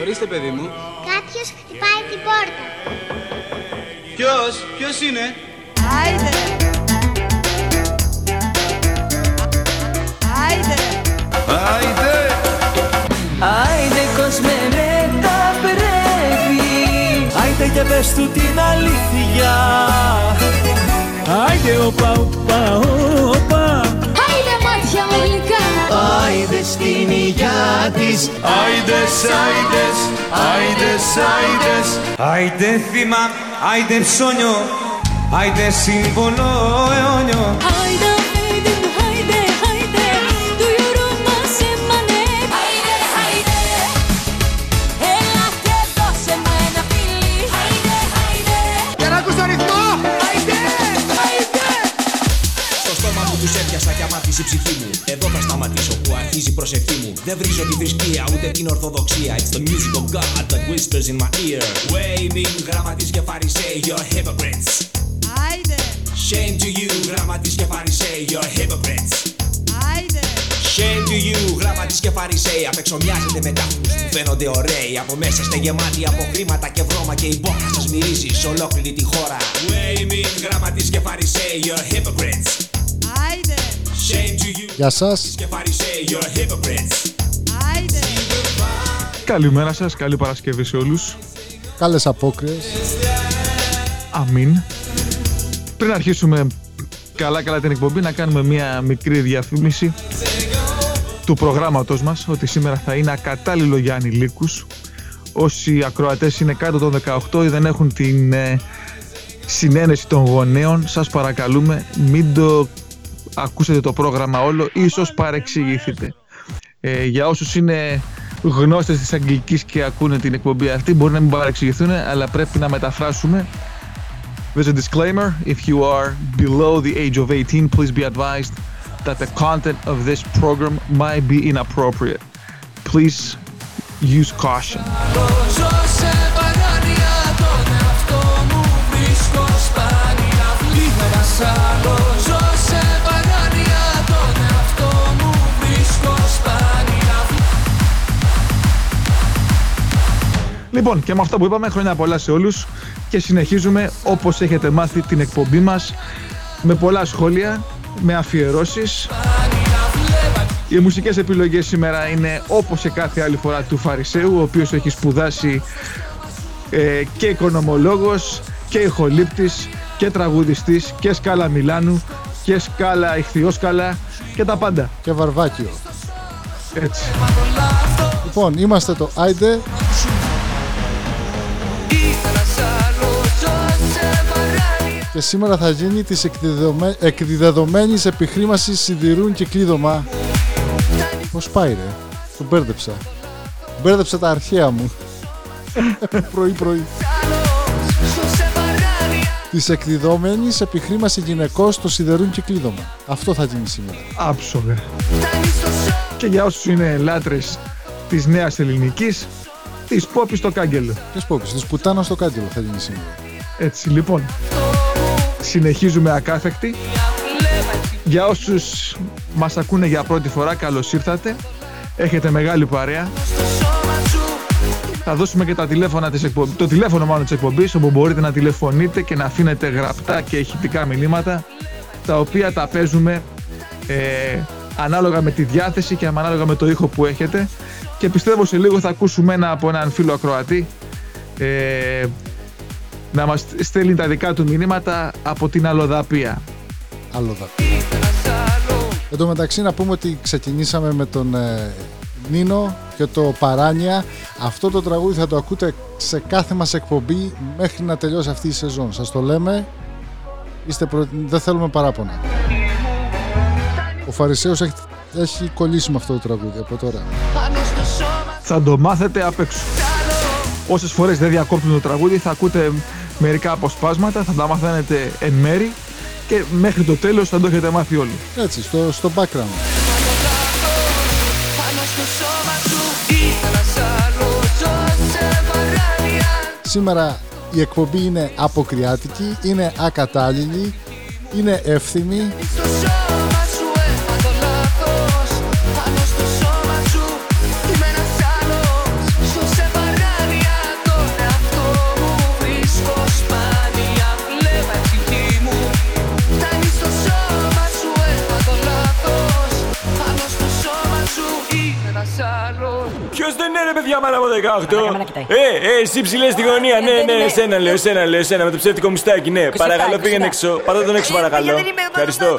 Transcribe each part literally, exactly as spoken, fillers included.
Ορίστε, παιδί μου. Κάποιος χτυπάει την πόρτα. Ποιος, ποιος είναι? Άιντε. Άιντε. Άιντε. Άιντε κόσμε με τα πρέπει. Άιντε και πες του την αλήθεια. Άιντε οπα οπα οπα. Άιντε μάτια μου γλυκά. Άιντε στην υγειά της. Άιντε άιντε. Άιντε άιντε. Άιντε θύμα. Άιντε ψώνιο. Άιντε σύμβολο αιώνιο. Άιντε, άιντε, άιντε, άιντε. Του γιουρού μας εμάνε. Άιντε, άιντε. Έλα και δώσε μου ένα φίλι. Άιντε, άιντε. Για να ακούς το ρυθμό. Άιντε, άιντε. Στο στόμα μου τους έπιασα κι αμάτισε η ψυχή μου. Εδώ θα σταματήσω που αρχίζει η προσευχή μου. Δεν βρίζω τη θρησκεία ούτε την ορθοδοξία. It's the music of God that whispers in my ear. Waving γραμματείς και φαρισαίοι, you're hypocrites. Shame to you, γραμματείς και φαρισαίοι, you're hypocrites. Άιντε. Shame to you, γραμματείς και φαρισαίοι. Απεξομοιάζετε με τάφους που φαίνονται ωραίοι. Από μέσα είστε γεμάτοι από χρήματα και βρώμα. Και η μπόχα σας μυρίζει σε ολόκληρη τη χώρα. Waving, γραμματείς και φαρισαίοι, you're hypocrites. Άιντε. Shame to you, γραμματείς και φαρισαίοι, you're hypocrites. Άιντε. Καλημέρα σας, καλή Παρασκευή σε όλους. Καλές απόκριες. Αμήν. Πριν αρχίσουμε καλά καλά την εκπομπή, να κάνουμε μια μικρή διαφήμιση του προγράμματος μας, ότι σήμερα θα είναι ακατάλληλο για ανηλίκους. Όσοι ακροατές είναι κάτω των δεκαοκτώ ή δεν έχουν την ε, συνένεση των γονέων, σας παρακαλούμε μην το ακούσετε το πρόγραμμα όλο, ίσως παρεξηγηθείτε. Ε, για όσους είναι γνώστες της αγγλικής και ακούνε την εκπομπή αυτή, μπορεί να μην παρεξηγηθούν, αλλά πρέπει να μεταφράσουμε. There's a disclaimer, if you are below the age of eighteen, please be advised that the content of this program might be inappropriate. Please use caution. Λοιπόν, και με αυτό που είπαμε, χρόνια πολλά σε όλους και συνεχίζουμε όπως έχετε μάθει την εκπομπή μας με πολλά σχόλια, με αφιερώσεις. Οι μουσικές επιλογές σήμερα είναι όπως σε κάθε άλλη φορά του Φαρισαίου, ο οποίος έχει σπουδάσει ε, και οικονομολόγος και ηχολήπτης και τραγουδιστής και σκάλα Μιλάνου και σκάλα Ιχθυόσκαλα και τα πάντα. Και βαρβάκιο. Έτσι. Λοιπόν, είμαστε το Άιντε. Και σήμερα θα γίνει της εκδεδομέ... εκδεδομένης επιχρήμασης σιδηρούν και κλείδωμα. Πώς πάει ρε, το μπέρδεψα. Μπέρδεψα τα αρχαία μου. Πρωί πρωί. Της εκδεδομένης επιχρήμασης γυναικός το σιδερούν και κλείδωμα. Αυτό θα γίνει σήμερα. Άψογα. Και για όσους είναι λάτρες της νέας ελληνικής, της πόπης στο κάγκελο. Της πόπης, της πουτάνας στο κάγκελο θα γίνει σήμερα. Έτσι λοιπόν. Συνεχίζουμε ακάθεκτη. Για όσους μας ακούνε για πρώτη φορά, καλώς ήρθατε. Έχετε μεγάλη παρέα. Θα δώσουμε και τα τηλέφωνα της εκπομπής, το τηλέφωνο μάλλον της εκπομπής, όπου μπορείτε να τηλεφωνείτε και να αφήνετε γραπτά και ηχητικά μηνύματα, τα οποία τα παίζουμε ε, ανάλογα με τη διάθεση και ανάλογα με το ήχο που έχετε. Και πιστεύω σε λίγο θα ακούσουμε ένα από έναν φίλο ακροατή ε, να μας στέλνει τα δικά του μηνύματα από την Αλλοδαπία. Αλλοδαπία. Εν τω μεταξύ να πούμε ότι ξεκινήσαμε με τον ε, Νίνο και το Παράνοια. Αυτό το τραγούδι θα το ακούτε σε κάθε μας εκπομπή μέχρι να τελειώσει αυτή η σεζόν. Σας το λέμε, είστε προ... δεν θέλουμε παράπονα. Ο Φαρισαίος έχει... έχει κολλήσει με αυτό το τραγούδι από τώρα. Θα το μάθετε απ' έξω. Όσες φορές δεν διακόπτουν το τραγούδι θα ακούτε μερικά αποσπάσματα, θα τα μαθαίνετε εν μέρη και μέχρι το τέλος θα το έχετε μάθει όλοι. Έτσι, στο, στο background. Σήμερα η εκπομπή είναι αποκριάτικη, είναι ακατάλληλη, είναι εύθυμη. Ποιος δεν είναι, ρε παιδιά, μάνα από δεκαοκτώ. Ε, εσύ ψηλέ στη γωνία. Ναι, ναι, εσένα λέω, εσένα λέω, εσένα με το ψεύτικο μουστάκι. Ναι, παρακαλώ, πήγαινε έξω. Παρά τον έξω, παρακαλώ. Ευχαριστώ.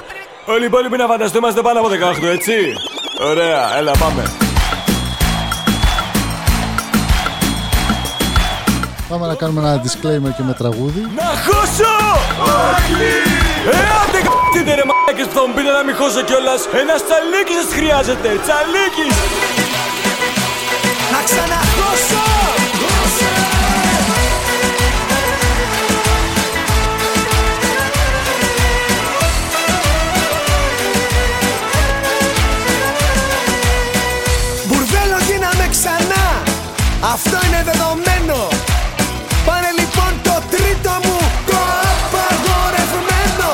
Όλοι οι υπόλοιποι να φανταστόμαστε πάνω από δεκαοκτώ, έτσι. Ωραία, έλα, πάμε. Πάμε να κάνουμε ένα disclaimer και με τραγούδι. Να χώσω! Όχι! Ε, άντε κ***τε ρε μ***κες που θα μου πείτε να μην χώσω κιόλας. Ένας τσαλίκης σας χρειάζεται, τσαλίκης! Να ξαναχώσω! Μπουρδέλο γίναμε ξανά, αυτό είναι δεδομένο. Πάνε λοιπόν το τρίτο μου, το απαγορευμένο.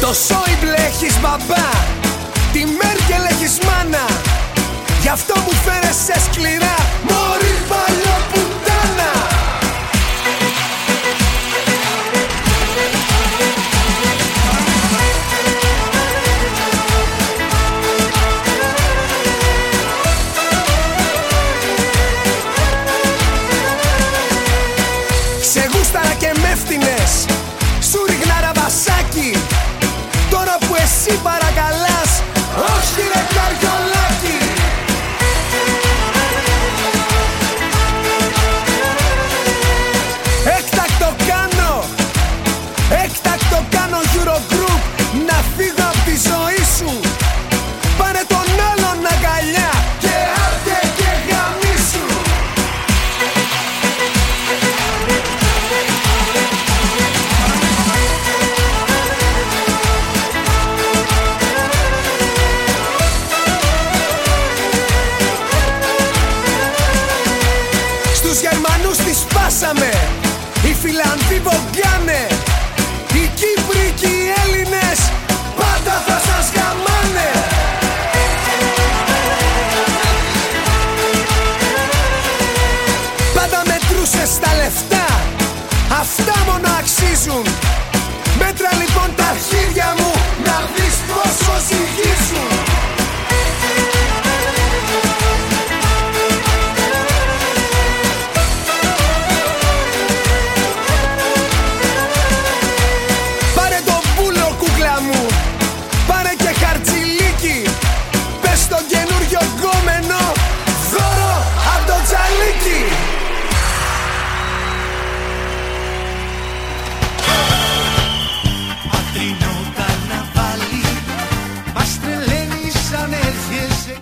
Το Σόιμπλε έχεις μπαμπά, τη Μέρκελ έχεις μάνα. Γι' αυτό μου φέρεσαι σκληρά, μωρή παλιοπουτάνα. Τώρα που εσύ παρακαλάς, όχι ρε καριολάκι. Έκτακτο κάνω, έκτακτο κάνω Eurogroup. Να φύγω απ' τη ζωή σου, πάρε τον άλλον αγκαλιά και άντε και γαμίσου. Οι Φιλανδοί βογκάνε, οι Κύπροι και οι Έλληνες πάντα θα σας γαμάνε. Πάντα μετρούσες τα λεφτά, αυτά μόνο αξίζουν. Μέτρα λοιπόν τα χέρια μου, να δεις πόσο ζυγίζουν.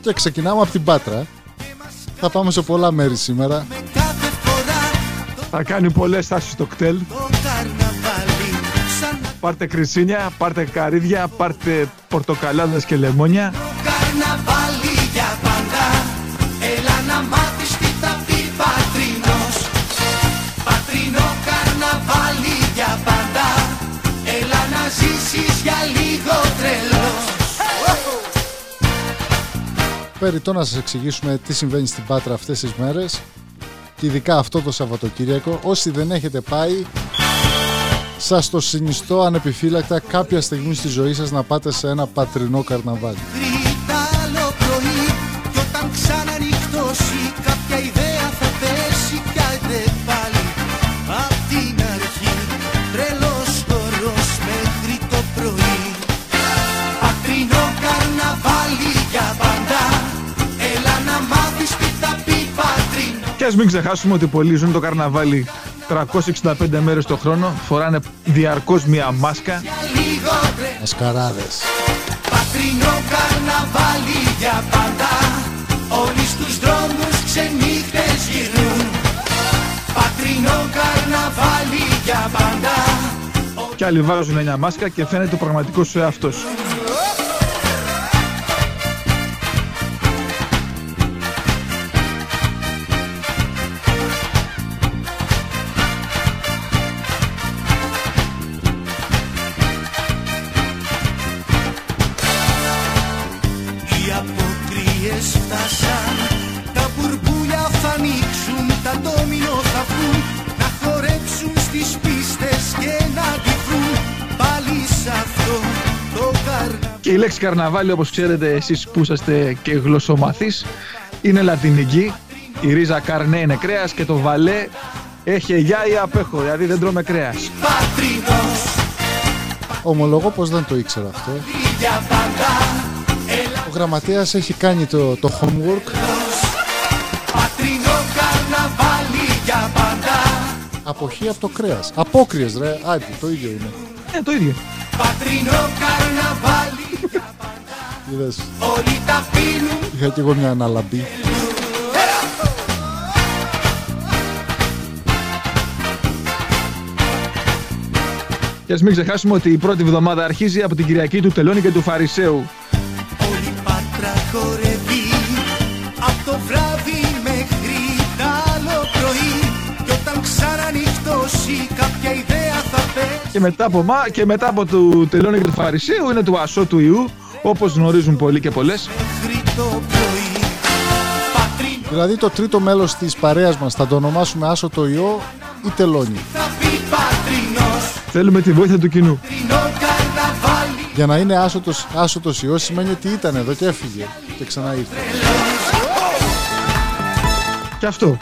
Και ξεκινάμε από την Πάτρα. Θα πάμε σε πολλά μέρη σήμερα. Θα κάνει πολλές τάσεις το κτέλ. Πάρτε κρυσίνια, πάρτε καρύδια, πάρτε πορτοκαλάδες και λεμόνια. Περιττό να σας εξηγήσουμε τι συμβαίνει στην Πάτρα αυτές τις μέρες και ειδικά αυτό το Σαββατοκύριακο. Όσοι δεν έχετε πάει, σας το συνιστώ ανεπιφύλακτα κάποια στιγμή στη ζωή σας να πάτε σε ένα πατρινό καρναβάλι. Και ας μην ξεχάσουμε ότι πολλοί ζουν το καρναβάλι τριακόσιες εξήντα πέντε μέρες το χρόνο, φοράνε διαρκώς μια μάσκα. Μασκαράδες. Πατρινό καρναβάλι για πάντα, όλοι στους δρόμους ξενύχτες γυρνούν. Πατρινό καρναβάλι για πάντα. Και άλλοι βάζουν μια μάσκα και φαίνεται ο πραγματικός σου εαυτός. Η λέξη καρναβάλι, όπως ξέρετε εσείς που είσαστε και γλωσσομαθείς, είναι λατινική. Η ρίζα καρνέ είναι κρέας και το βαλέ έχει αιγιά ή απέχω, δηλαδή δεν τρώμε κρέας. Ομολογώ πως δεν το ήξερα αυτό. Ο γραμματέας έχει κάνει το, το homework. Αποχή από το κρέας. Απόκριες ρε, άντε, το ίδιο είναι. Ναι, το ίδιο. Είδες, είχα κι εγώ μια αναλαμπή. Και ας μην ξεχάσουμε ότι η πρώτη εβδομάδα αρχίζει από την Κυριακή του Τελώνη και του Φαρισαίου. Όλη η Πάτρα χορεύει, από το βράδυ μέχρι τα άλλο πρωί, κι όταν ξανανυχτώσει κάποια ιδέα θα πέσει. Και μετά από, μα, και μετά από του Τελώνη και του Φαρισαίου είναι του Ασώ του Ιού, όπως γνωρίζουν πολλοί και πολλές. Δηλαδή το τρίτο μέλος της παρέας μας θα το ονομάσουμε Ασώ το Ιό ή Τελώνη. Θέλουμε τη βοήθεια του κοινού. Για να είναι άσωτος, άσωτος ιός σημαίνει ότι ήταν εδώ και έφυγε και ξανά ήρθε. Και αυτό.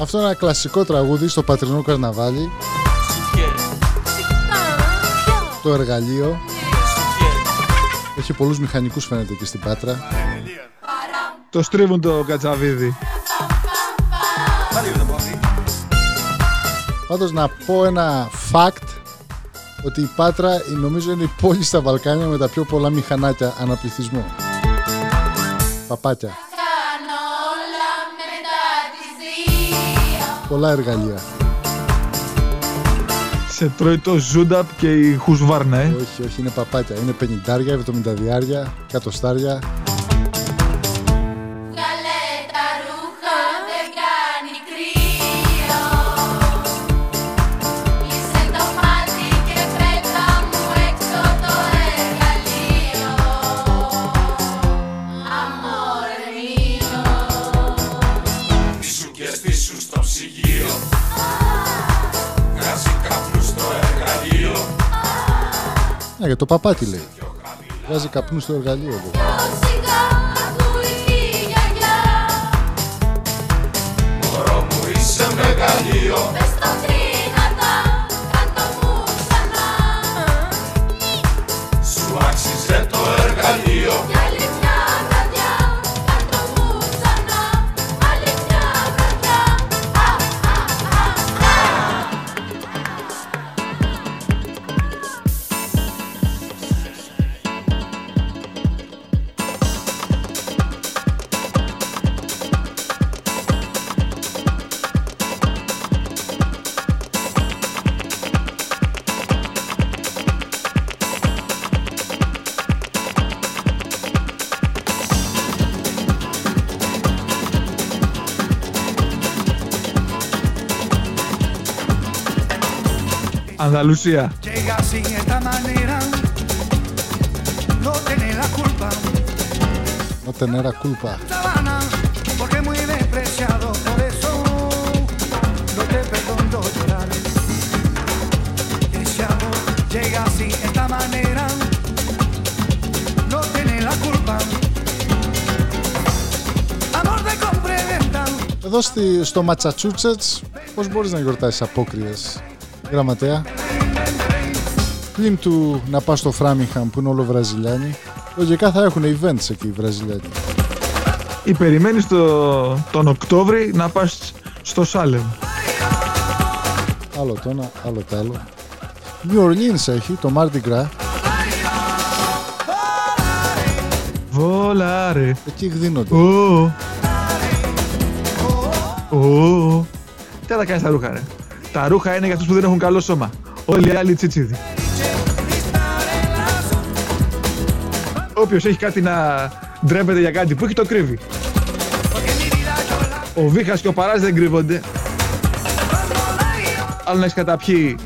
Αυτό είναι ένα κλασικό τραγούδι στο πατρινό καρναβάλι. Το εργαλείο. Έχει πολλούς μηχανικούς φαίνεται και στην Πάτρα. Το στρίβουν το κατσαβίδι. Πάντως να πω ένα fact, ότι η Πάτρα νομίζω είναι η πόλη στα Βαλκάνια με τα πιο πολλά μηχανάκια αναπληθυσμό. Παπάκια. Πολλά εργαλεία. Σε τρώει το Ζούνταπ και η Χουσβάρνα, ε. Όχι, όχι, είναι παπάκια. Είναι πενηντάρια, εβδομηνταδιάρια, εκατοστάρια. Ναι, για το παπάκι λέει. Βγάζει καπνού στο εργαλείο εδώ. Μωρό μου είσαι μεγαλείο. Πες το δυνατά, κάντο μου ξανά. Σου άξιζε το εργαλείο. Μια άλλη μια καρδιά, κάντο μου ξανά. Άλλη μια καρδιά. Andalucía. Llega así de esta manera. No tiene la culpa. No tener la culpa. Porque muy despreciado por eso. No te perdono llorar. Ese amor llega así de esta manera. No tiene la culpa. Amor de compraventa. Εδώ στη, στο Ματσατσούτσετς πώς μπορείς να γιορτάσεις απόκριες, γραμματέα? Πλην του να πας στο Φράμιγχαμ που είναι όλο Βραζιλιάνοι, λογικά θα έχουν events εκεί οι Βραζιλιάνοι. Ή περιμένεις το, τον Οκτώβρη να πας στο Σάλεμ. Άλλο το ένα, άλλο το άλλο. New Orleans έχει το Mardi Gras. Βολάρε. Εκεί εκδίνονται. Oh. Oh. Τι θα κάνεις τα ρούχα, ρε. Τα ρούχα είναι για αυτούς που δεν έχουν καλό σώμα. Όλοι οι άλλοι τσιτσίδι. Όποιος έχει κάτι να ντρέπεται για κάτι που έχει, το κρύβει. Ο Βίχας και ο Παράς δεν κρύβονται. Άλλο να έχεις καταπιεί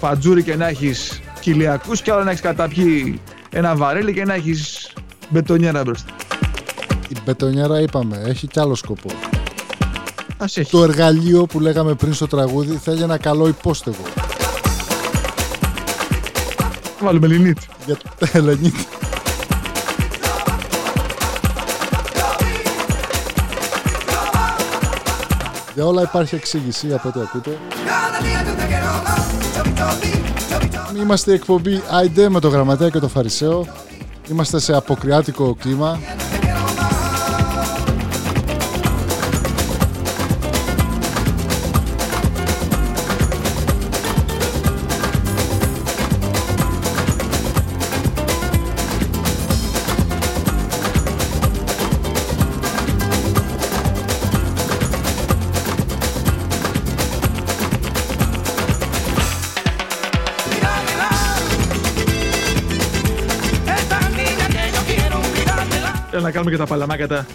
πατζούρι και να έχεις κοιλιακούς, και άλλο να έχεις καταπιεί ένα βαρέλι και να έχεις μπετονιέρα μπροστά. Η μπετονιέρα, είπαμε, έχει κι άλλο σκοπό. Το εργαλείο που λέγαμε πριν στο τραγούδι θέλει ένα καλό υπόστεγο. Βάλουμε ελληνίτ. Για το ελληνίτ. Για όλα υπάρχει εξήγηση, από ό,τι ακούτε. Είμαστε η εκπομπή Άιντε με το Γραμματέα και το Φαρισαίο. Είμαστε σε αποκριάτικο κλίμα. Να κάνουμε και τα παλαμάκατα.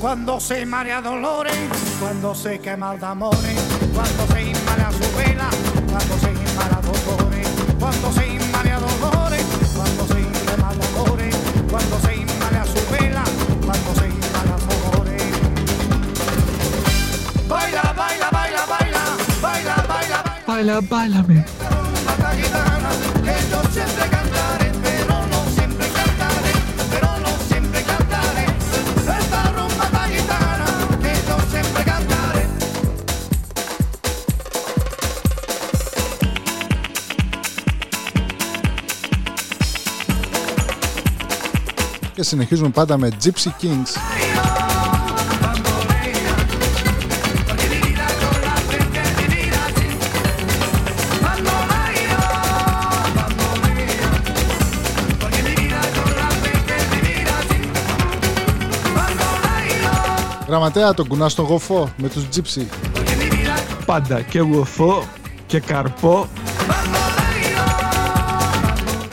Cuando se marea dolores, cuando se quema el amor, cuando se inmala su vela, cuando se inmala dolores, cuando se inmala dolores. Cuando se inmala su vela, cuando se inmala su gore. Baila, baila, baila, baila, baila, baila, baila, bailame. Que yo siempre cantaré, pero no siempre cantaré, pero no siempre cantaré. Esta rumba taitana, que yo siempre cantaré. Και συνεχίζουμε πάντα με Gypsy Kings. Γραμματέα, τον κουνά στον γοφό με τους Gypsy. Πάντα και γοφό και καρπό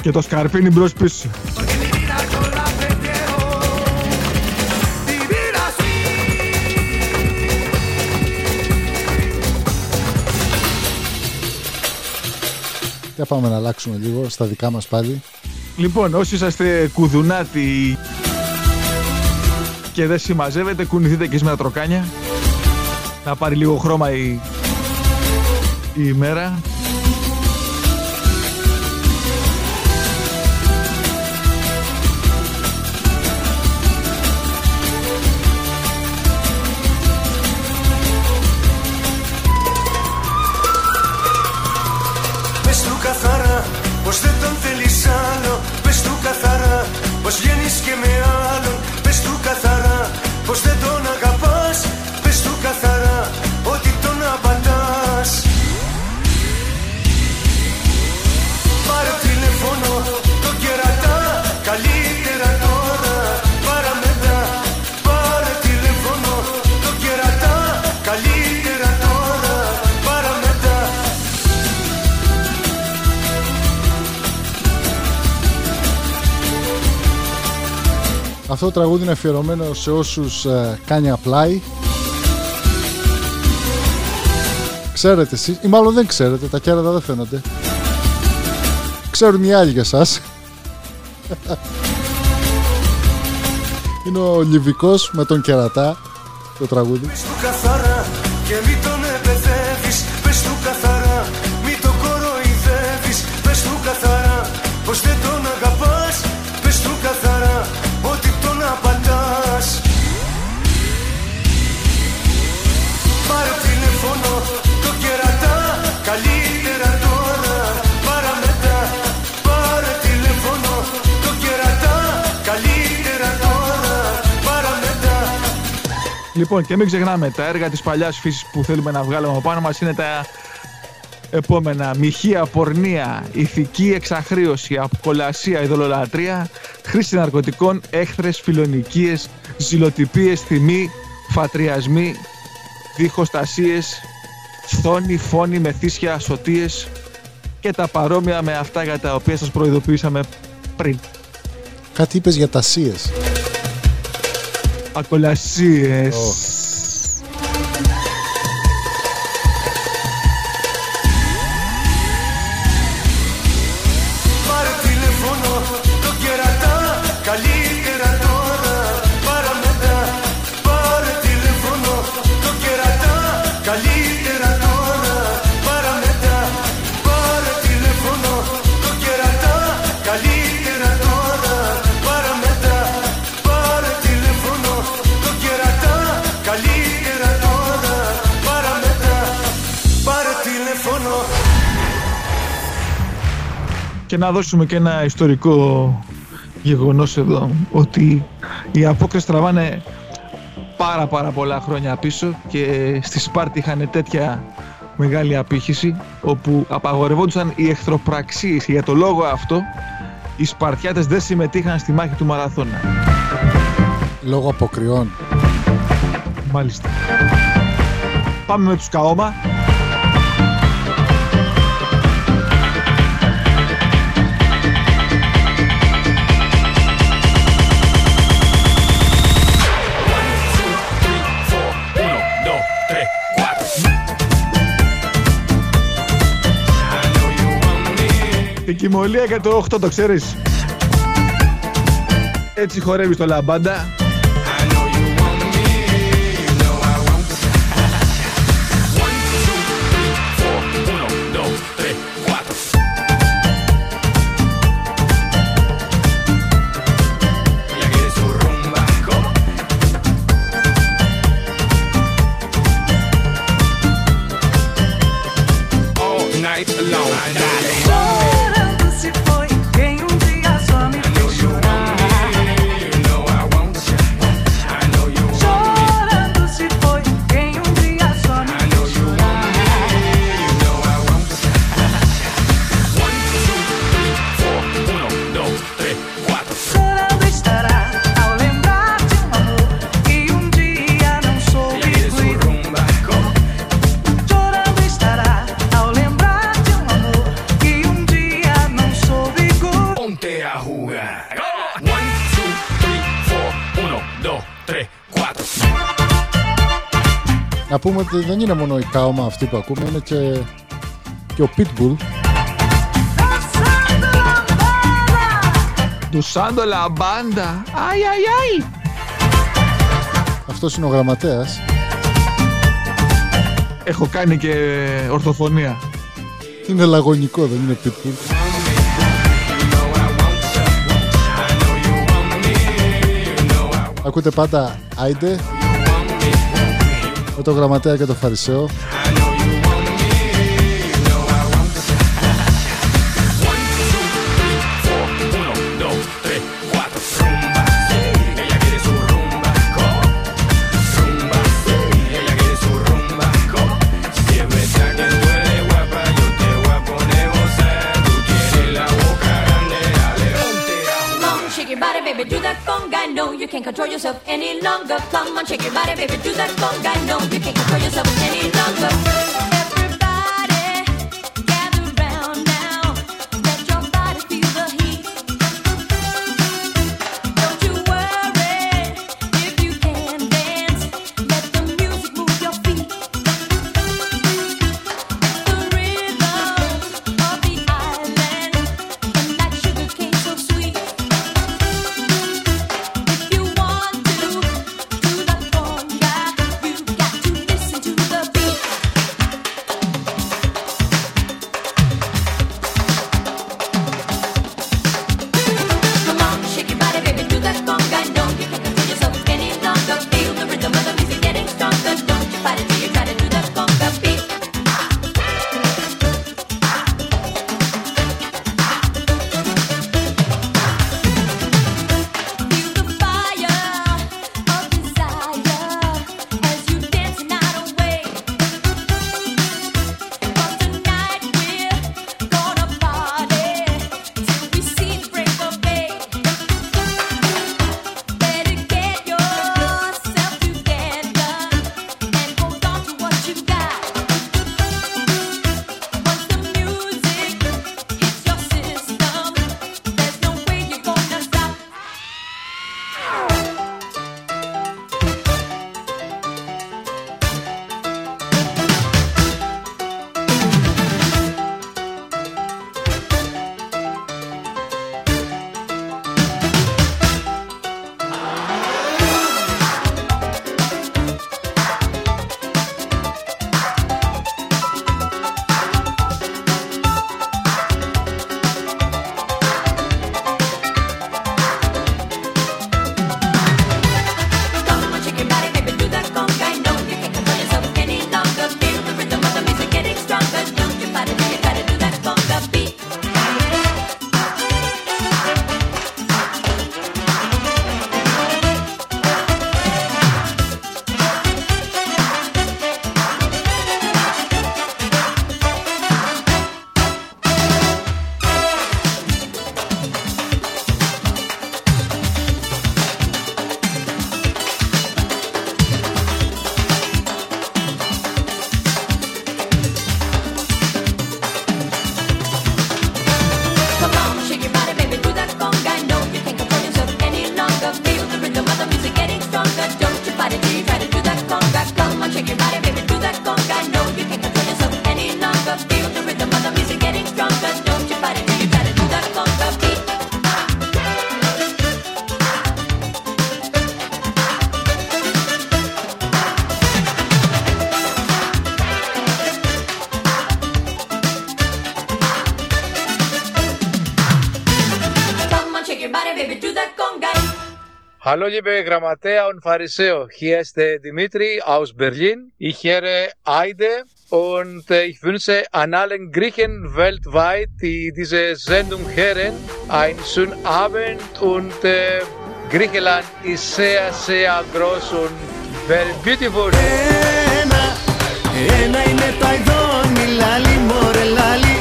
και το σκαρπίνι μπρος πίσω. Για πάμε να αλλάξουμε λίγο στα δικά μας πάλι. Λοιπόν, όσοι είσαστε κουδουνάτοι και δεν συμμαζεύετε, κουνηθείτε και με τα τροκάνια. Να πάρει λίγο χρώμα η, η ημέρα. Καλή Αυτό το τραγούδι είναι αφιερωμένο σε όσους ε, κάνει απλάι. Ξέρετε εσείς, ή μάλλον δεν ξέρετε, τα κέρατα δεν φαίνονται. Ξέρουν οι άλλοι για σας. Είναι ο Λιβικός με τον Κερατά, το τραγούδι. Πες του καθαρά και μην τον εμπεδεύεις. Πες του καθαρά, μην τον κοροϊδεύεις. Πες του καθαρά, πως δεν τον αγαπάς. Πες του καθαρά, ότι τον απαντάς. Πάρε τηλέφωνο το Κερατά, καλύτερα τώρα παρά μετά. Πάρε τηλέφωνο το Κερατά, καλύτερα τώρα παρά μετά. Λοιπόν, και μην ξεχνάμε, τα έργα της παλιάς φύσης που θέλουμε να βγάλουμε από πάνω μας είναι τα επόμενα: μοιχεία, πορνεία, ηθική εξαχρείωση, αποκολασία, ειδωλολατρία, χρήση ναρκωτικών, έχθρες, φιλονικίες, ζηλοτυπίες, θυμοί, φατριασμοί, διχοστασίες, θόνοι, φόνοι, μεθύσια, ασωτίες και τα παρόμοια με αυτά για τα οποία σας προειδοποιήσαμε πριν. Κάτι είπες για τασίες. Ακολασίες. Oh. Και να δώσουμε και ένα ιστορικό γεγονός εδώ, ότι οι απόκρες τραβάνε πάρα πάρα πολλά χρόνια πίσω και στη Σπάρτη είχαν τέτοια μεγάλη απήχηση όπου απαγορευόντουσαν οι εχθροπραξίες. Για το λόγο αυτό οι Σπαρτιάτες δεν συμμετείχαν στη μάχη του Μαραθώνα. Λόγω αποκριών. Μάλιστα. Πάμε με τους Καώμα. Η κοιμωλία για το οκτώ, το ξέρεις. Έτσι χορεύει στο λαμπάντα. Να πούμε ότι δεν είναι μόνο η Κάωμα αυτή που ακούμε, είναι και, και ο Pitbull. Ντουσάντο λαμπάντα, αι αι αι. Αυτός είναι ο γραμματέας. Έχω κάνει και ορθοφωνία. Είναι λαγωνικό, δεν είναι Pitbull. Ακούτε πάντα Άιντε με το γραμματέα και το Φαρισαίο. Control yourself any longer. Come on, shake your body, baby, do that conga. No, you can't control yourself any longer. Everybody, gather round now. Let your body feel the heat. Don't you worry. Hallo liebe Grammatea und Fariseo, hier ist der Dimitri aus Berlin. Ich höre Eide und ich wünsche an allen Griechen weltweit, die diese Sendung hören, einen schönen Abend und äh, Griechenland ist sehr, sehr groß und very beautiful. Ένα, ένα είναι παϊδόνι, λάλι μωρε λάλι,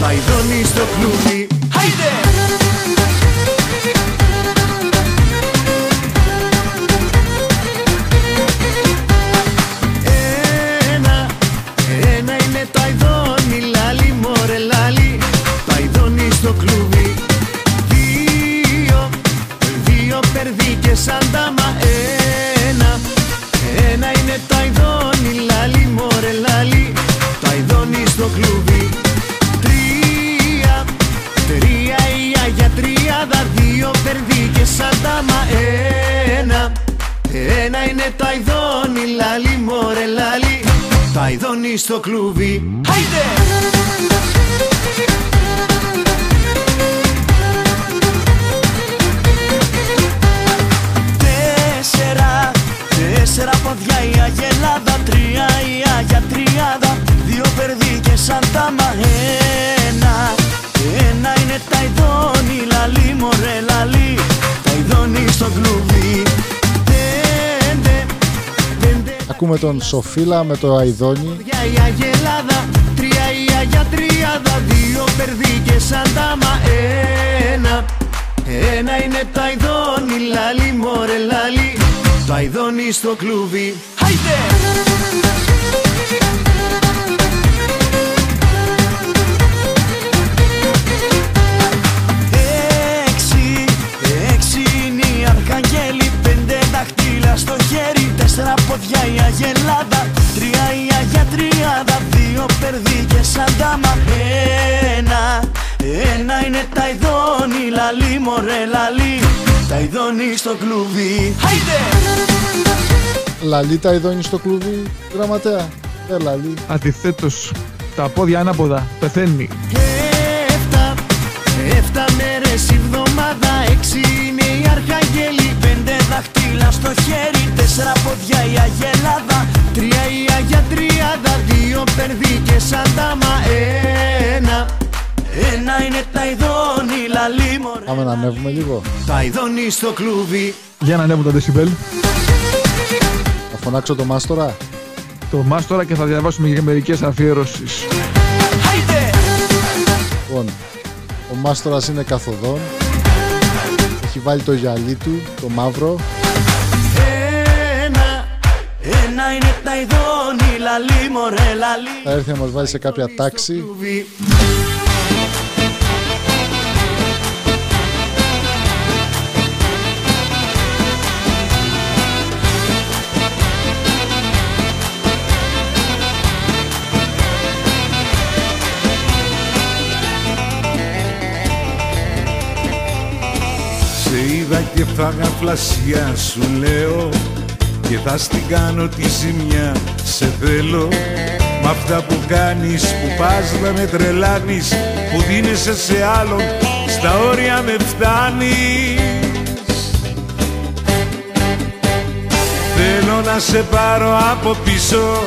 παϊδόνι στο κλουβί. Άιντε! Σαντάμα ένα, ένα είναι τα ειδόνι, λάλι μωρε λάλι, τα ειδόνι στο κλουβί. Τρία, τρία η Άγια Τριάδα, δύο περδίκες σαντάμα ένα, ένα είναι τα ειδόνι, λάλι μωρε λάλι, τα ειδόνι στο κλουβί. Άιντε! Τέσσερα ποδιά η Άγια Ελλάδα, τρία η Άγια Τριάδα, δύο περδίκες σαν τάμα ένα, ένα είναι τα ειδόνι, λαλί μωρέ λαλί, τα ειδόνι στο κλουβί. Πέντε, πέντε. Ακούμε τον Σοφίλα με το αηδόνι. Η Άγια Ελλάδα, τρία η Άγια Τριάδα, δύο περδίκες σαν τάμα ένα, ένα είναι τα ειδόνι, λαλί μωρέ λαλί, τα ειδώνει στο κλουβί. Άιντε! Έξι, έξι είναι οι αρχαγγέλοι, πέντε δαχτύλα στο χέρι, τέσσερα ποδιά η Άγια Ελλάδα, τρία η Άγια Τριάδα, δύο περδίκες σαν τάμα ένα, ένα είναι τα ειδώνει, λαλί μωρέ λαλί, τα ειδώνει στο κλουβί. Άιντε! Λαλή τα ειδώνει στο κλουβί, Γραμματέα. Ε, λαλή. Αντιθέτως, τα πόδια ανάποδα, πεθαίνει. Και εφτά, εφτά μέρες η εβδομάδα, έξι είναι οι αρχαγγέλοι, πέντε δαχτύλα στο χέρι, τέσσερα πόδια η Άγια Ελλάδα, τρία η Άγια Τριάδα, δύο περδίκες σαν τάμα ένα, ένα είναι τα ειδώνει, λαλή μωρέ. Πάμε να ανέβουμε λίγο. Τα ειδώνει στο κλουβί. Για να ανέβουν τα δεσιμπέλ. Θα φωνάξω το μάστορα. Το μάστορα και θα διαβάσουμε και μερικές αφιερώσεις. Άιντε! Λοιπόν, ο μάστορας είναι καθοδόν. Έχει βάλει το γυαλί του, το μαύρο. Ένα, ένα είναι τα ειδώνει, λαλή μωρέ λαλή. Θα έρθει να μας βάλει σε κάποια τάξη. Και φάγα φλασιά σου λέω, και θα στην κάνω τη ζημιά. Σε θέλω μ' αυτά που κάνεις, που πας να με τρελάνεις, που δίνεσαι σε άλλον, στα όρια με φτάνεις. Θέλω να σε πάρω από πίσω,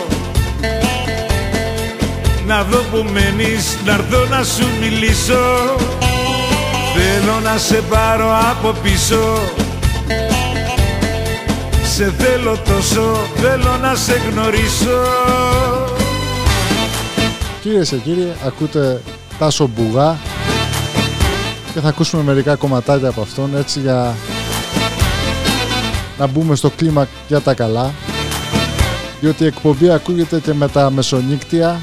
να δω που μένεις, να έρθω να σου μιλήσω. Θέλω να σε πάρω από πίσω, σε θέλω τόσο, θέλω να σε γνωρίσω. Κυρίες και κύριοι, ακούτε Τάσο Μπουγά και θα ακούσουμε μερικά κομματάκια από αυτόν, έτσι για να μπούμε στο κλίμα για τα καλά, διότι η εκπομπή ακούγεται και με τα μεσονύκτια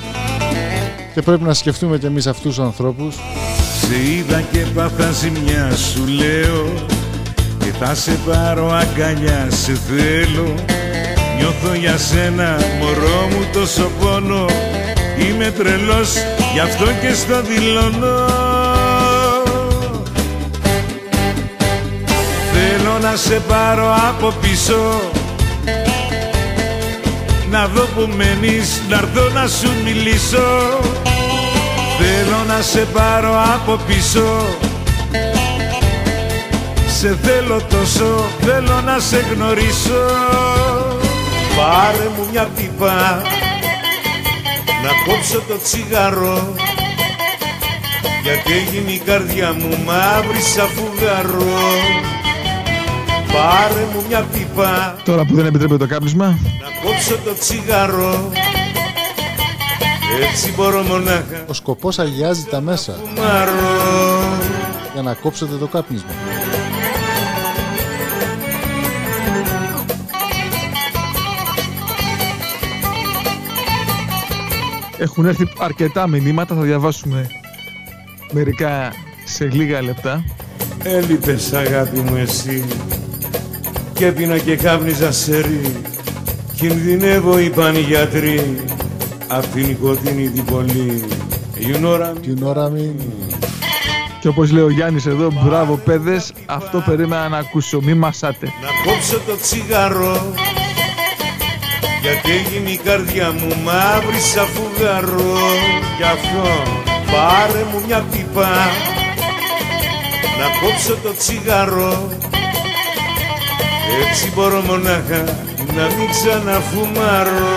και πρέπει να σκεφτούμε και εμείς αυτούς τους ανθρώπους. Σε είδα και πάθα ζημιά σου λέω, και θα σε πάρω αγκαλιά, σε θέλω. Νιώθω για σένα μωρό μου τόσο πόνο, είμαι τρελός, γι' αυτό και στο δηλώνω. Θέλω να σε πάρω από πίσω, να δω που μένεις, να έρθω να σου μιλήσω. Θέλω να σε πάρω από πίσω, σε θέλω τόσο, θέλω να σε γνωρίσω. Πάρε μου μια πίπα, να κόψω το τσιγάρο, γιατί έγινε η καρδιά μου μαύρη σαν φουγάρο. Πάρε μου μια πίπα, τώρα που δεν επιτρέπει το κάπνισμα, να κόψω το τσιγάρο, έτσι μπορώ μονάχα. Ο σκοπός αγιάζει τα μέσα, για να κόψετε το κάπνισμα. Έχουν έρθει αρκετά μηνύματα, θα διαβάσουμε μερικά σε λίγα λεπτά. Έλειπες αγάπη μου εσύ, και έπινα και κάπνιζα σερί. Κινδυνεύω, είπαν οι γιατροί, απ' την νοικοτήνη την πολύ. You know what I mean. Και όπως λέει ο Γιάννης εδώ, μπράβο παιδες, αυτό περίμενα να ακούσω, μη μασάτε. Να κόψω το τσιγάρο, γιατί έγινε η καρδιά μου μαύρη σαν φουγάρο. Γι' αυτό πάρε μου μια πίπα, να κόψω το τσιγάρο, έτσι μπορώ μονάχα να μην ξαναφουμάρω.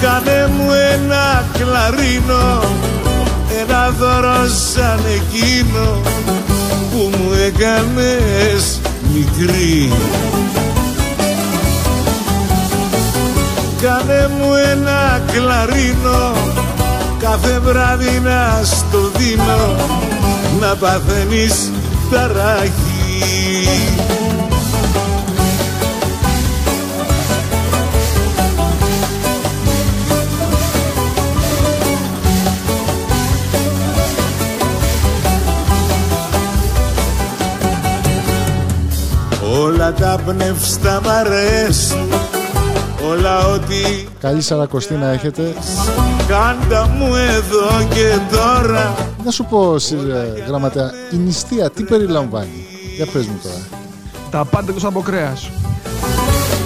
Κάνε μου ένα κλαρίνο, ένα δώρο σαν εκείνο που μου έκανες μικρή. Κάνε μου ένα κλαρίνο, κάθε βράδυ να στο δίνω, να παθαίνεις ταραχή. Όλα τα πνεύστα μ' αρέσουν, όλα ό,τι... Καλή Σαρακοστή να έχετε. Κάντα μου εδώ και τώρα. Να σου πω, Σύρια Γραμματέα, η νηστεία τι περιλαμβάνει? Για πες μου τώρα. Τα πάντα εκτός από κρέας.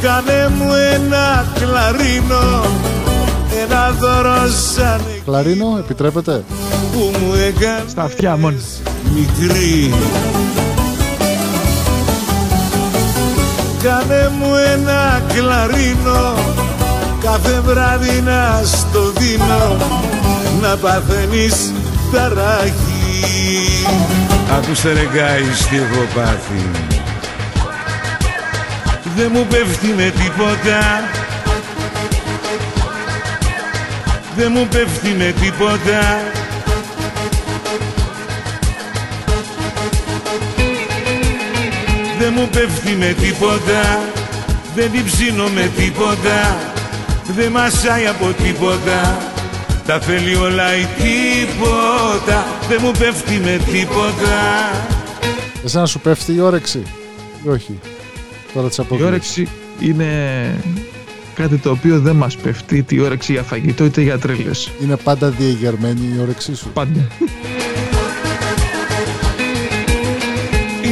Κάνε μου ένα κλαρίνο, ένα δώρο σαν... Κλαρίνο, επιτρέπετε? Που μου έκανες... Στα αυτιά μόνο. Μικρή. Κάνε μου ένα κλαρίνο, κάθε βράδυ να στο δίνω, να παθαίνεις ταραχή. Άκουσε ρε guys τι έχω πάθει, δεν μου πέφτει με τίποτα, δεν μου πέφτει με τίποτα. Δεν μου πέφτει με τίποτα, δεν την ψήνω με τίποτα, δεν μασάει από τίποτα, τα θέλει όλα η τίποτα, δεν μου πέφτει με τίποτα. Εσένα σου πέφτει η όρεξη ή όχι? Τώρα τις αποδείξεις. Η όρεξη είναι κάτι το οποίο δεν μας πέφτει, είτε η όρεξη για φαγητό είτε για τρέλες. Είναι πάντα διεγερμένη η όρεξή σου? Πάντα.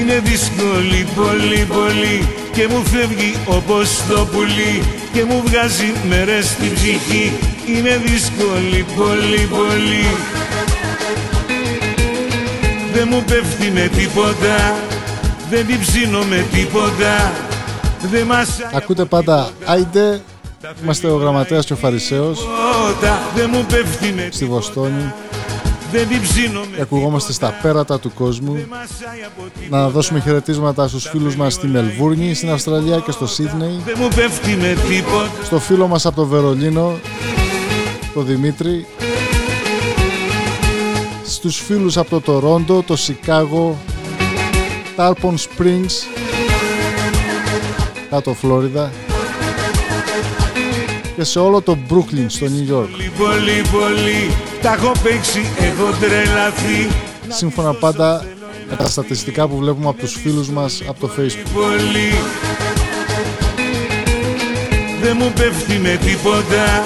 Είναι δύσκολη πολύ πολύ και μου φεύγει όπως το πουλί και μου βγάζει μέρες στην ψυχή. Είναι δύσκολη πολύ πολύ, δεν μου πέφτει με τίποτα, δεν την ψήνω με τίποτα, δεν μας... Ακούτε πάντα Άιντε, είμαστε ο Γραμματέας και ο Φαρισαίος στη Βοστόνη. Και ακουγόμαστε στα πέρατα του κόσμου. Να δώσουμε χαιρετίσματα στους φίλους μας στη Μελβούρνη, στην Αυστραλία και στο Σίδνεϊ. Στο φίλο μας από το Βερολίνο, το Δημήτρη. Στους φίλους από το Τορόντο, το Σικάγο, Τάρπον Σπρίνγκς, κάτω Φλόριδα, και σε όλο το Brooklyn στο New York. Σύμφωνα πάντα με τα στατιστικά που βλέπουμε από τους φίλους μας από το Facebook. Δεν μου πέφτει με τίποτα,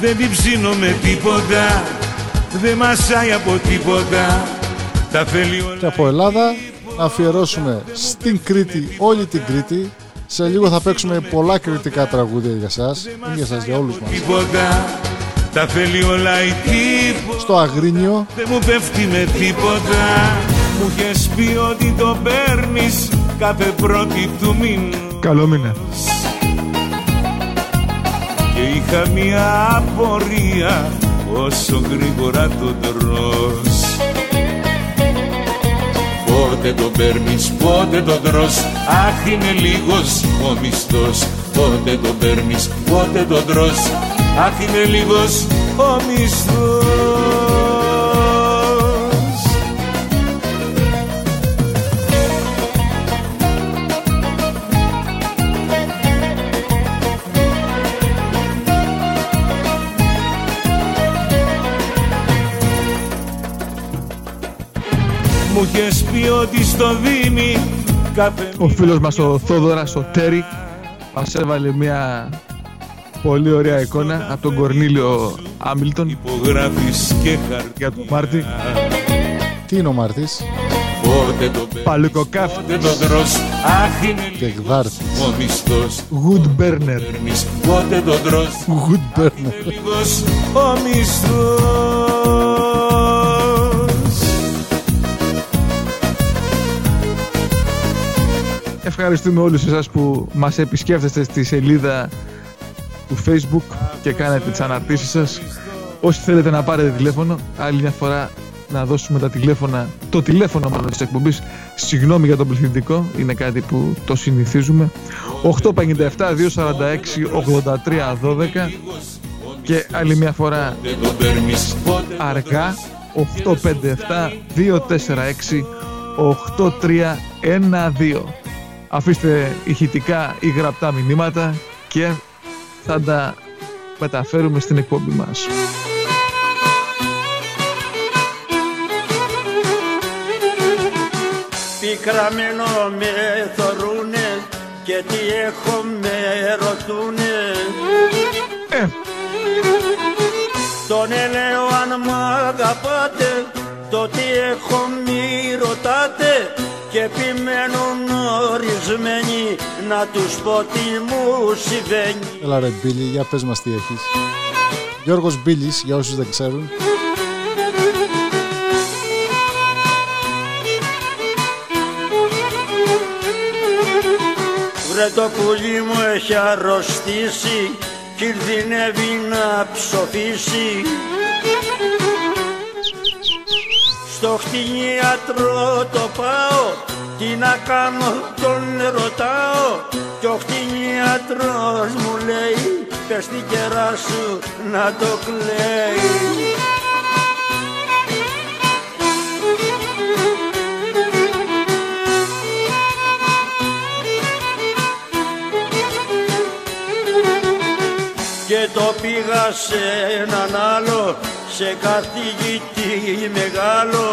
δεν την ψήνω με τίποτα, δεν μασάει από τίποτα. Και από Ελλάδα να αφιερώσουμε στην Κρήτη, όλη την Κρήτη. Σε λίγο θα παίξουμε πολλά κριτικά τραγούδια για σας, για σας, για όλους μας. Στο Αγρίνιο. Δεν μου πέφτει με τίποτα. Μου είχες πει ότι το παίρνεις, κάθε πρώτη του μήνα. Καλό μήνα. Και είχα μια απορία όσο γρήγορα το τρως. Πότε το παίρνεις, πότε το τρως, αχ είναι λίγος ο μισθός. Πότε το παίρνεις, πότε το τρως, αχ είναι λίγος ο μισθός. Μου είχες πει ότι στο δίνει κάθε... Ο φίλος μας ο Θόδωρας, ο Τέρι, μας έβαλε μια πολύ ωραία εικόνα από τον Κορνίλιο Άμιλτον για τον Μάρτη. Τι είναι ο Μάρτης? Παλικοκάφτης και εκδάρτης. Woodburner. Woodburner. Ευχαριστούμε όλους εσάς που μας επισκέφτεστε στη σελίδα του Facebook και κάνετε τις αναρτήσεις σας. Όσοι θέλετε να πάρετε τηλέφωνο, άλλη μια φορά να δώσουμε τα τηλέφωνα, το τηλέφωνο μάλλον της εκπομπής. Συγγνώμη για τον πληθυντικό, είναι κάτι που το συνηθίζουμε. οκτώ πέντε επτά, δύο τέσσερα έξι, ογδόντα τρία δώδεκα και άλλη μια φορά αργά οκτώ πέντε επτά, δύο τέσσερα έξι, ογδόντα τρία δώδεκα. Αφήστε ηχητικά ή γραπτά μηνύματα και θα τα μεταφέρουμε στην εκπομπή μας. Τι κραμμένο με θωρούνε και τι έχω με ρωτούνε. Ε. Τον ελέω αν μ' αγαπάτε, το τι έχω μη ρωτάτε. Και επιμένουν ορισμένοι να τους πω τι μου συμβαίνει. Έλα ρε Μπίλη, για πες μας τι έχεις. Γιώργος Μπίλης, για όσους δεν ξέρουν. Βρε το πουλί μου έχει αρρωστήσει, κινδυνεύει να ψοφήσει. Στο χτινίατρο το πάω, τι να κάνω τον ρωτάω. Και ο χτινίατρος μου λέει, πες την κερά σου να το κλαίει. Και το πήγα σε έναν άλλο, σε καθηγητή μεγάλο.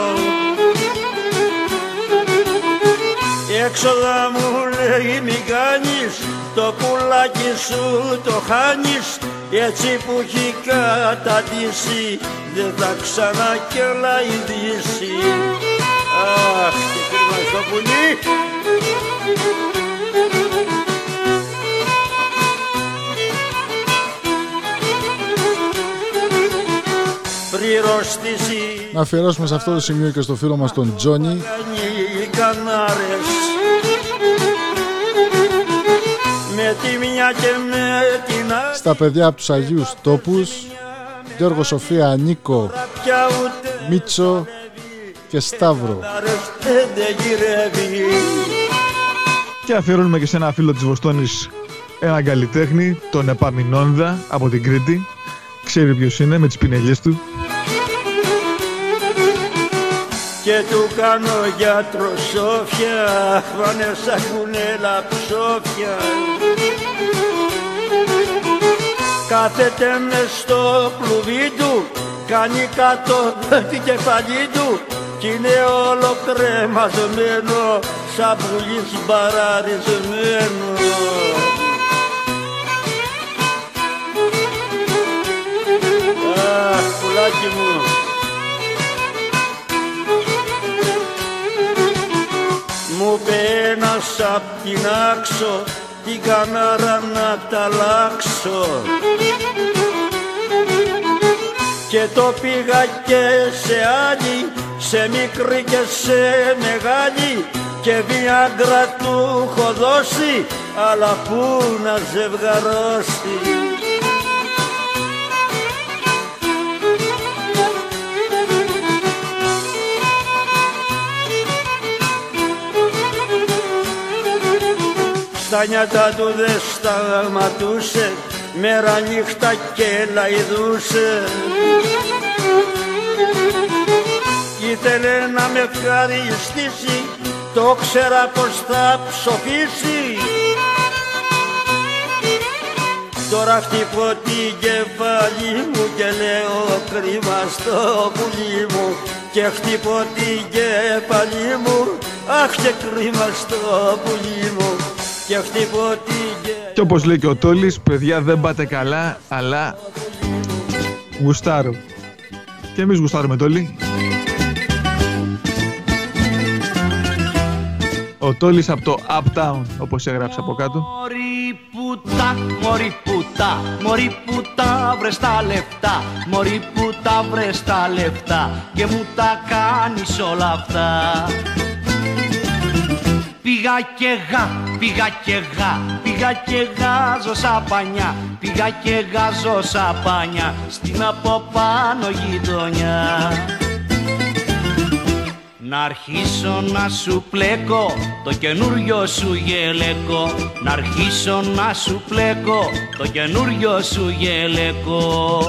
Έξοδα μου λέει μη κάνεις, το πουλάκι σου το χάνεις. Έτσι που έχει καταντήσει, δεν θα ξανακελαϊδήσει. Αχ, τι χρήμα στο πουλί. Να αφιερώσουμε σε αυτό το σημείο και στο φίλο μας τον Τζόνι. Στα παιδιά από τους Αγίους Τόπους, Γιώργο, Σοφία, Νίκο, Μίτσο και Σταύρο. Και αφιερώνουμε και σε ένα φίλο της Βοστόνης, έναν καλλιτέχνη, τον Επαμινόνδα από την Κρήτη. Ξέρει ποιος είναι με τις πινελιές του. Και του κάνω γιατρο σόφια, φάνε σαν κουνέλα ψόφια. Κάθεται μες στο κλουβί του, κάνει κάτω την κεφαλή του. Κι είναι όλο κρεμασμένο, σαν πουλί σμπαραρισμένο. Αχ, πουλάκι μου. Μου πένας απ' την άξο, την κανάρα να τα αλλάξω. Και το πήγα και σε άλλη, σε μικρή και σε μεγάλη. και Viagra του έχω δώσει, αλλά πού να ζευγαρώσει. Στα νιάτα του δεν σταματούσε, μέρα νύχτα και λαϊδούσε. Ήθελε να με ευχαριστήσει, το ξέρα πως θα ψοφήσει. Τώρα χτυπώ την κεφάλι μου και λέω κρίμα στο πουλί μου, και χτυπώ την κεφάλι μου, αχ και κρίμα στο πουλί μου, και χτυπώ την κεφάλι. Και όπως λέει και ο Τόλης, παιδιά δεν πάτε καλά, αλλά γουστάρω. Και εμείς γουστάρουμε, Τόλη. Ο Τόλης από το Uptown, όπως έγραψε από κάτω. Μωρή πουτά, μωρή πουτά, μωρή πουτά βρες τα λεφτά, μωρή πουτά βρες τα λεφτά και μου τα κάνεις όλα αυτά. Πήγα και γα, πήγα και γα, πήγα και γάζω σαπανιά, πήγα και γάζω σαπανιά στην από πάνω γειτονιά. Να αρχίσω να σου πλέκω το καινούριο σου γελέκο, να αρχίσω να σου πλέκω το καινούριο σου γελέκο.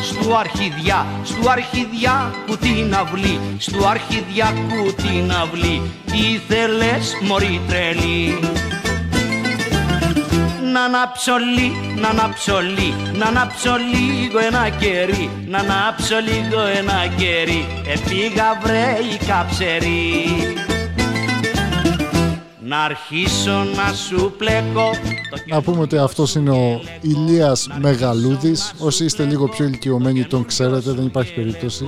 Στου αρχιδιά, στου αρχιδιά που την αυλή, στου αρχιδιά που την αυλή, τι θέλες μωρή τρελή. Να ανάψω λίγο, να ανάψω λίγο, να ανάψω λίγο ένα κερί, να ανάψω λίγο ένα κερί, επήγα βρε η καψερή. Να αρχίσω να σου πλέκω. Να πούμε ότι αυτός είναι ο Ηλίας Μεγαλούδης. Όσοι είστε λίγο πιο ηλικιωμένοι τον ξέρετε, δεν υπάρχει περίπτωση.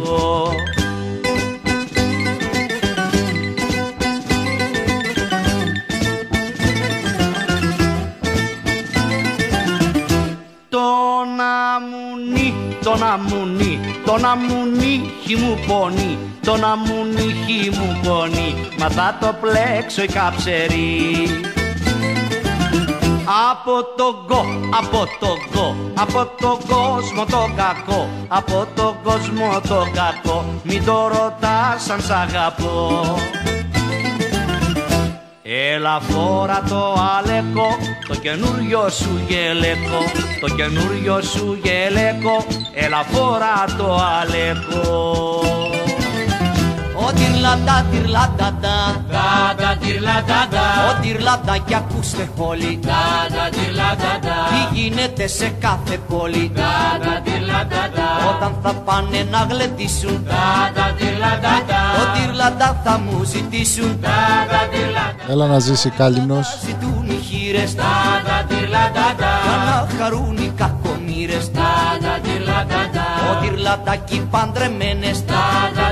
Τον αμουνί, τον αμουνί, τον αμουνί χι μου πονεί, τον αμουνί χι μου πονεί, μα θα το πλέξω η καψερή. Από τον κο, από τον κο, από τον κόσμο το κακό, από τον κόσμο το κακό, μην το ρωτάς αν σ' αγαπώ. Έλα φορά το αλεκό, το καινούριο σου γελεκό, το καινούριο σου γελεκό, έλα φορά το αλεκό. Ο τυρλάντα, τυρλάντα, τα, τυρλάντα, τα, ο τυρλάντα κι ακούστε όλοι, τα, τυρλάντα, τα, τι γίνεται σε κάθε πόλη, τα, τυρλάντα, τα, όταν θα πάνε να γλεντήσουν, τα, τυρλάντα, τα, ο τυρλάντα θα μου ζητήσουν, τα, τυρλάντα. Έλα να ζήσει Κάλινος. Ζητούν οι χείρες, τα, τυρλάντα, τα, να χαρούν οι κακομοίρες, τα, τυρλάντα, τα, ο τυρλαντάκι παντρεμένες, τα,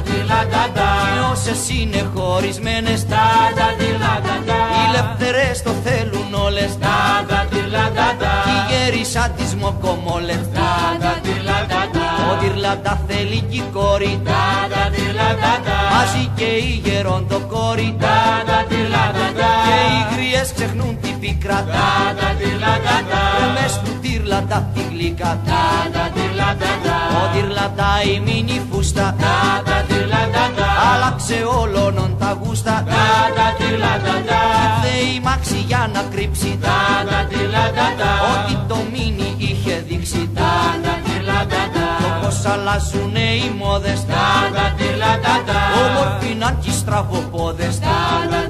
τυρλάντα, τα, και όσες είναι χωρισμένες, τα, τυρλάντα, τα, οι λευτερές το θέλουν όλες, τα, τυρλάντα, τα, οι γέροι σαν τις μοκομόλες, τα, τυρλάντα, τα, ο τυρλάντα θέλει κι η κόρη, τα, τυρλάντα, τα, μαζί και οι γεροντοκόροι, τα, τυρλάντα, τα, και οι γριές ξεχνούν την πίκρα, τα, τυρλάντα, τα, και μες του τυρλάντα τη γλυκά, τα, τυρλάντα, τα, ο τυρλάντα η μίνι φούστα, τα, τυρλάντα, τα, άλλαξε όλων τα γούστα, τα, τυρλάντα, τα, ήρθε η μάξη για να κρύψει, τα, τυρλάντα, τα, ό,τι το μίνι είχε δείξει, τα, τυρλάντα, τα, το πως αλλάζουνε οι μόδες, τα, τυρλάντα, τα, όμορφοι να κι στραβοπόδες, τα,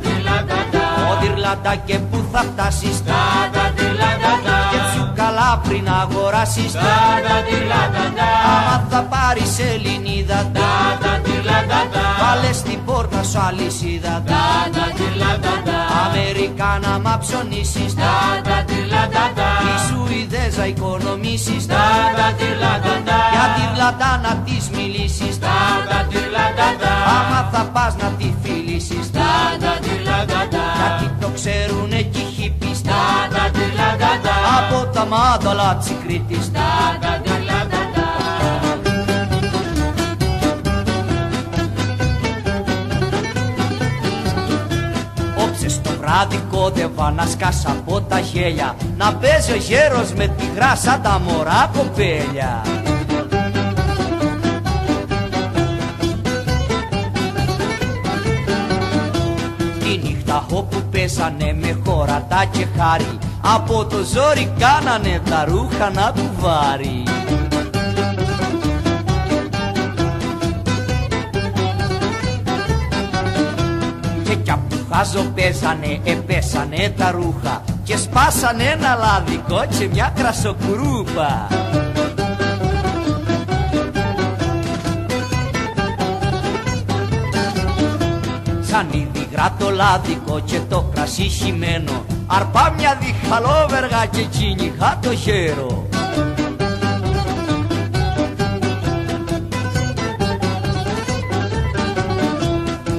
τυρλάντα, τα, ο τυρλάντα και που θα φτάσεις, τα, τυρλάντα, τα, σκέψου καλά πριν αγοράσεις, τα, τυρλάντα, τα, άμα θα πάρεις Ελληνίδα, τα, βάλε στην πόρτα σου αλυσίδα, Αμερικάνα μα ψωνίσεις, οι Σουηδέζα οικονομήσεις, για τη λατά να της μιλήσεις, άμα θα πας να τη φιλήσεις, γιατί το ξέρουν εκεί χίπεις. σταμάτα λάτσι Κρήτης. Όψε στο βράδυ κόντευα να σκάσω από τα χέλια, να παίζει ο γέρος με τη γράσα τα μωρά κοπέλια. Όπου πέσανε με χωρατά και χάρι, από το ζόρι κάνανε τα ρούχα να του βάρει. Και κι από χάζο πέσανε, επέσανε τα ρούχα και σπάσανε ένα λαδικό και μια κρασοκουρούπα. Σαν ιδιγρά το λάδικο και το κρασί χυμένο, αρπά μια διχαλόβεργα και κυνηγά το χέρο.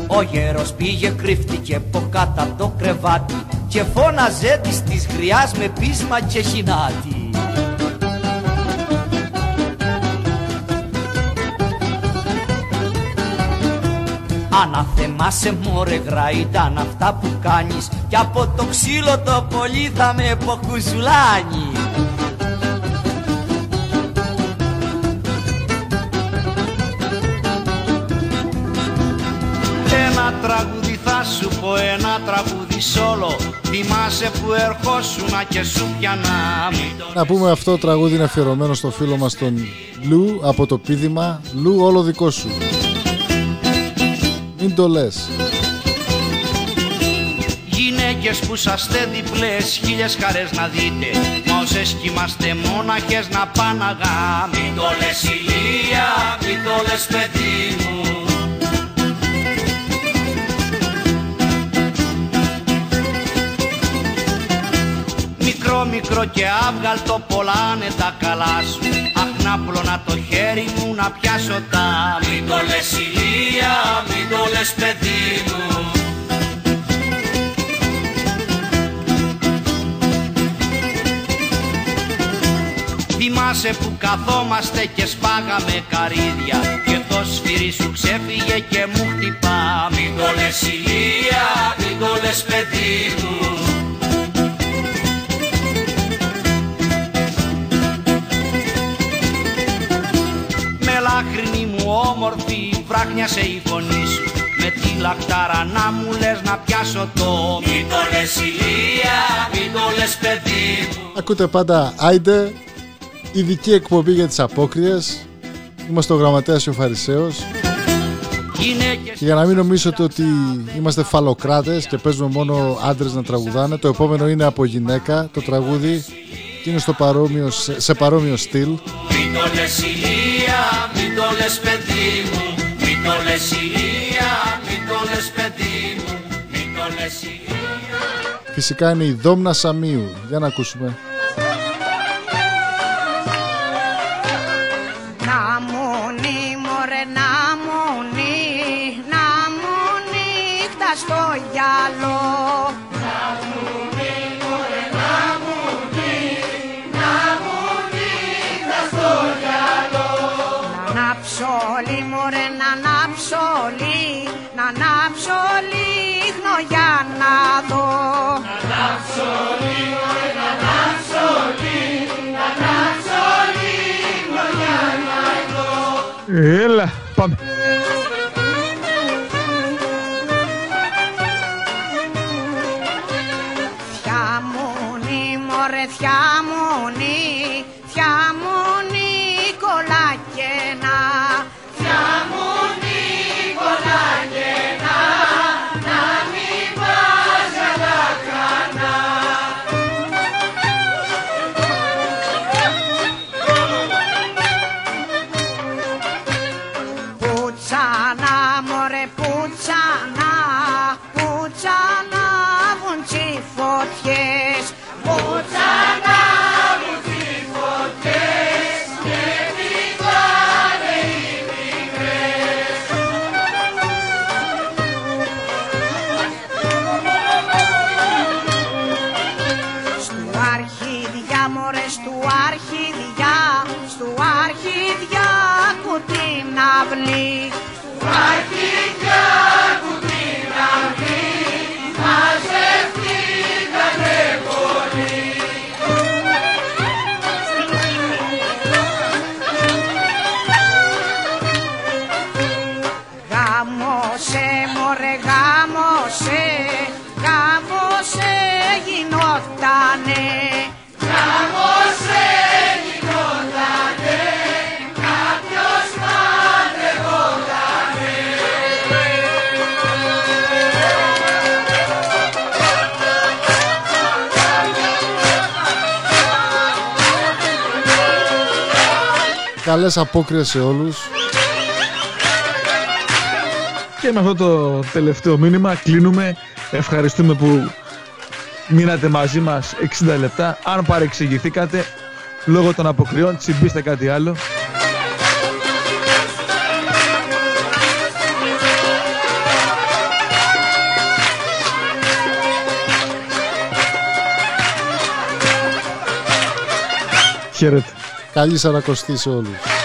Ο γέρος πήγε κρύφτηκε από κάτω το κρεβάτι και φώναζε της της γριάς με πείσμα και χινάτι. Αναθεμάσαι μωρέ γρά, ήταν αυτά που κάνεις κι από το ξύλο το πολύ θα με ποκουζουλάνει. Ένα τραγούδι θα σου πω, ένα τραγούδι σόλο, θυμάσαι που ερχόσουνα και σου πιανά. Να πούμε αυτό το τραγούδι είναι αφιερωμένο στο φίλο μας τον Λου από το πίδημα. Λου, όλο δικό σου. Μην το λες. Γυναίκες που σαστε διπλές, χίλιες χαρές να δείτε, μα όσες κι είμαστε μόναχες να πάνε αγά. Μην το λες Ηλία, μην το λες παιδί μου. Μικρό μικρό και άβγαλτο πολλάνε τα καλά σου, αχ να πλώνα το χέρι μου να πιάσω τα. Μην το λες Ηλία, μην το λες παιδί μου. Θυμάσαι που καθόμαστε και σπάγαμε καρύδια και το σφυρί σου ξέφυγε και μου χτυπά. Μην το λες Ηλία, μην το λες παιδί μου. Άχρηνη μου όμορφη, βράχνιασε η φωνή σου, με τη λακτάρα να μου λες να πιάσω το. Μην το λες Ηλία, μην το λες παιδί μου. Ακούτε πάντα Άιντε, ειδική εκπομπή για τις απόκριες. Είμαστε ο Γραμματέας ο Φαρισαίος. Και για να μην νομίζετε ότι είμαστε φαλοκράτες και παίζουμε μόνο άντρες να τραγουδάνε, το επόμενο είναι από γυναίκα το τραγούδι και είναι στο παρόμοιο, σε, σε παρόμοιο στυλ. Μην το λες Ηλία, μην το λες παιδί μου. Μην το λες Ηλία, μην το λες παιδί μου. Μην το λες Ηλία. Φυσικά είναι η Δόμνα Σαμίου. Για να ακούσουμε. Να μουνί μωρέ, να μουνί, να μουνί νύχτα στο γυαλό. Έλα, πάμε. Θιά μουνί, μωρέ, θιά μουνί, θιά μουνί, κολακένα. Θιά μουνί, κολακένα, να μην πας για τα κανά. Καλές απόκριες σε όλους. Και με αυτό το τελευταίο μήνυμα κλείνουμε. Ευχαριστούμε που μείνατε μαζί μας εξήντα λεπτά. Αν παρεξηγηθήκατε λόγω των αποκριών, τσιμπήστε κάτι άλλο. Χαίρετε. Καλή σαρακοστή σε όλους.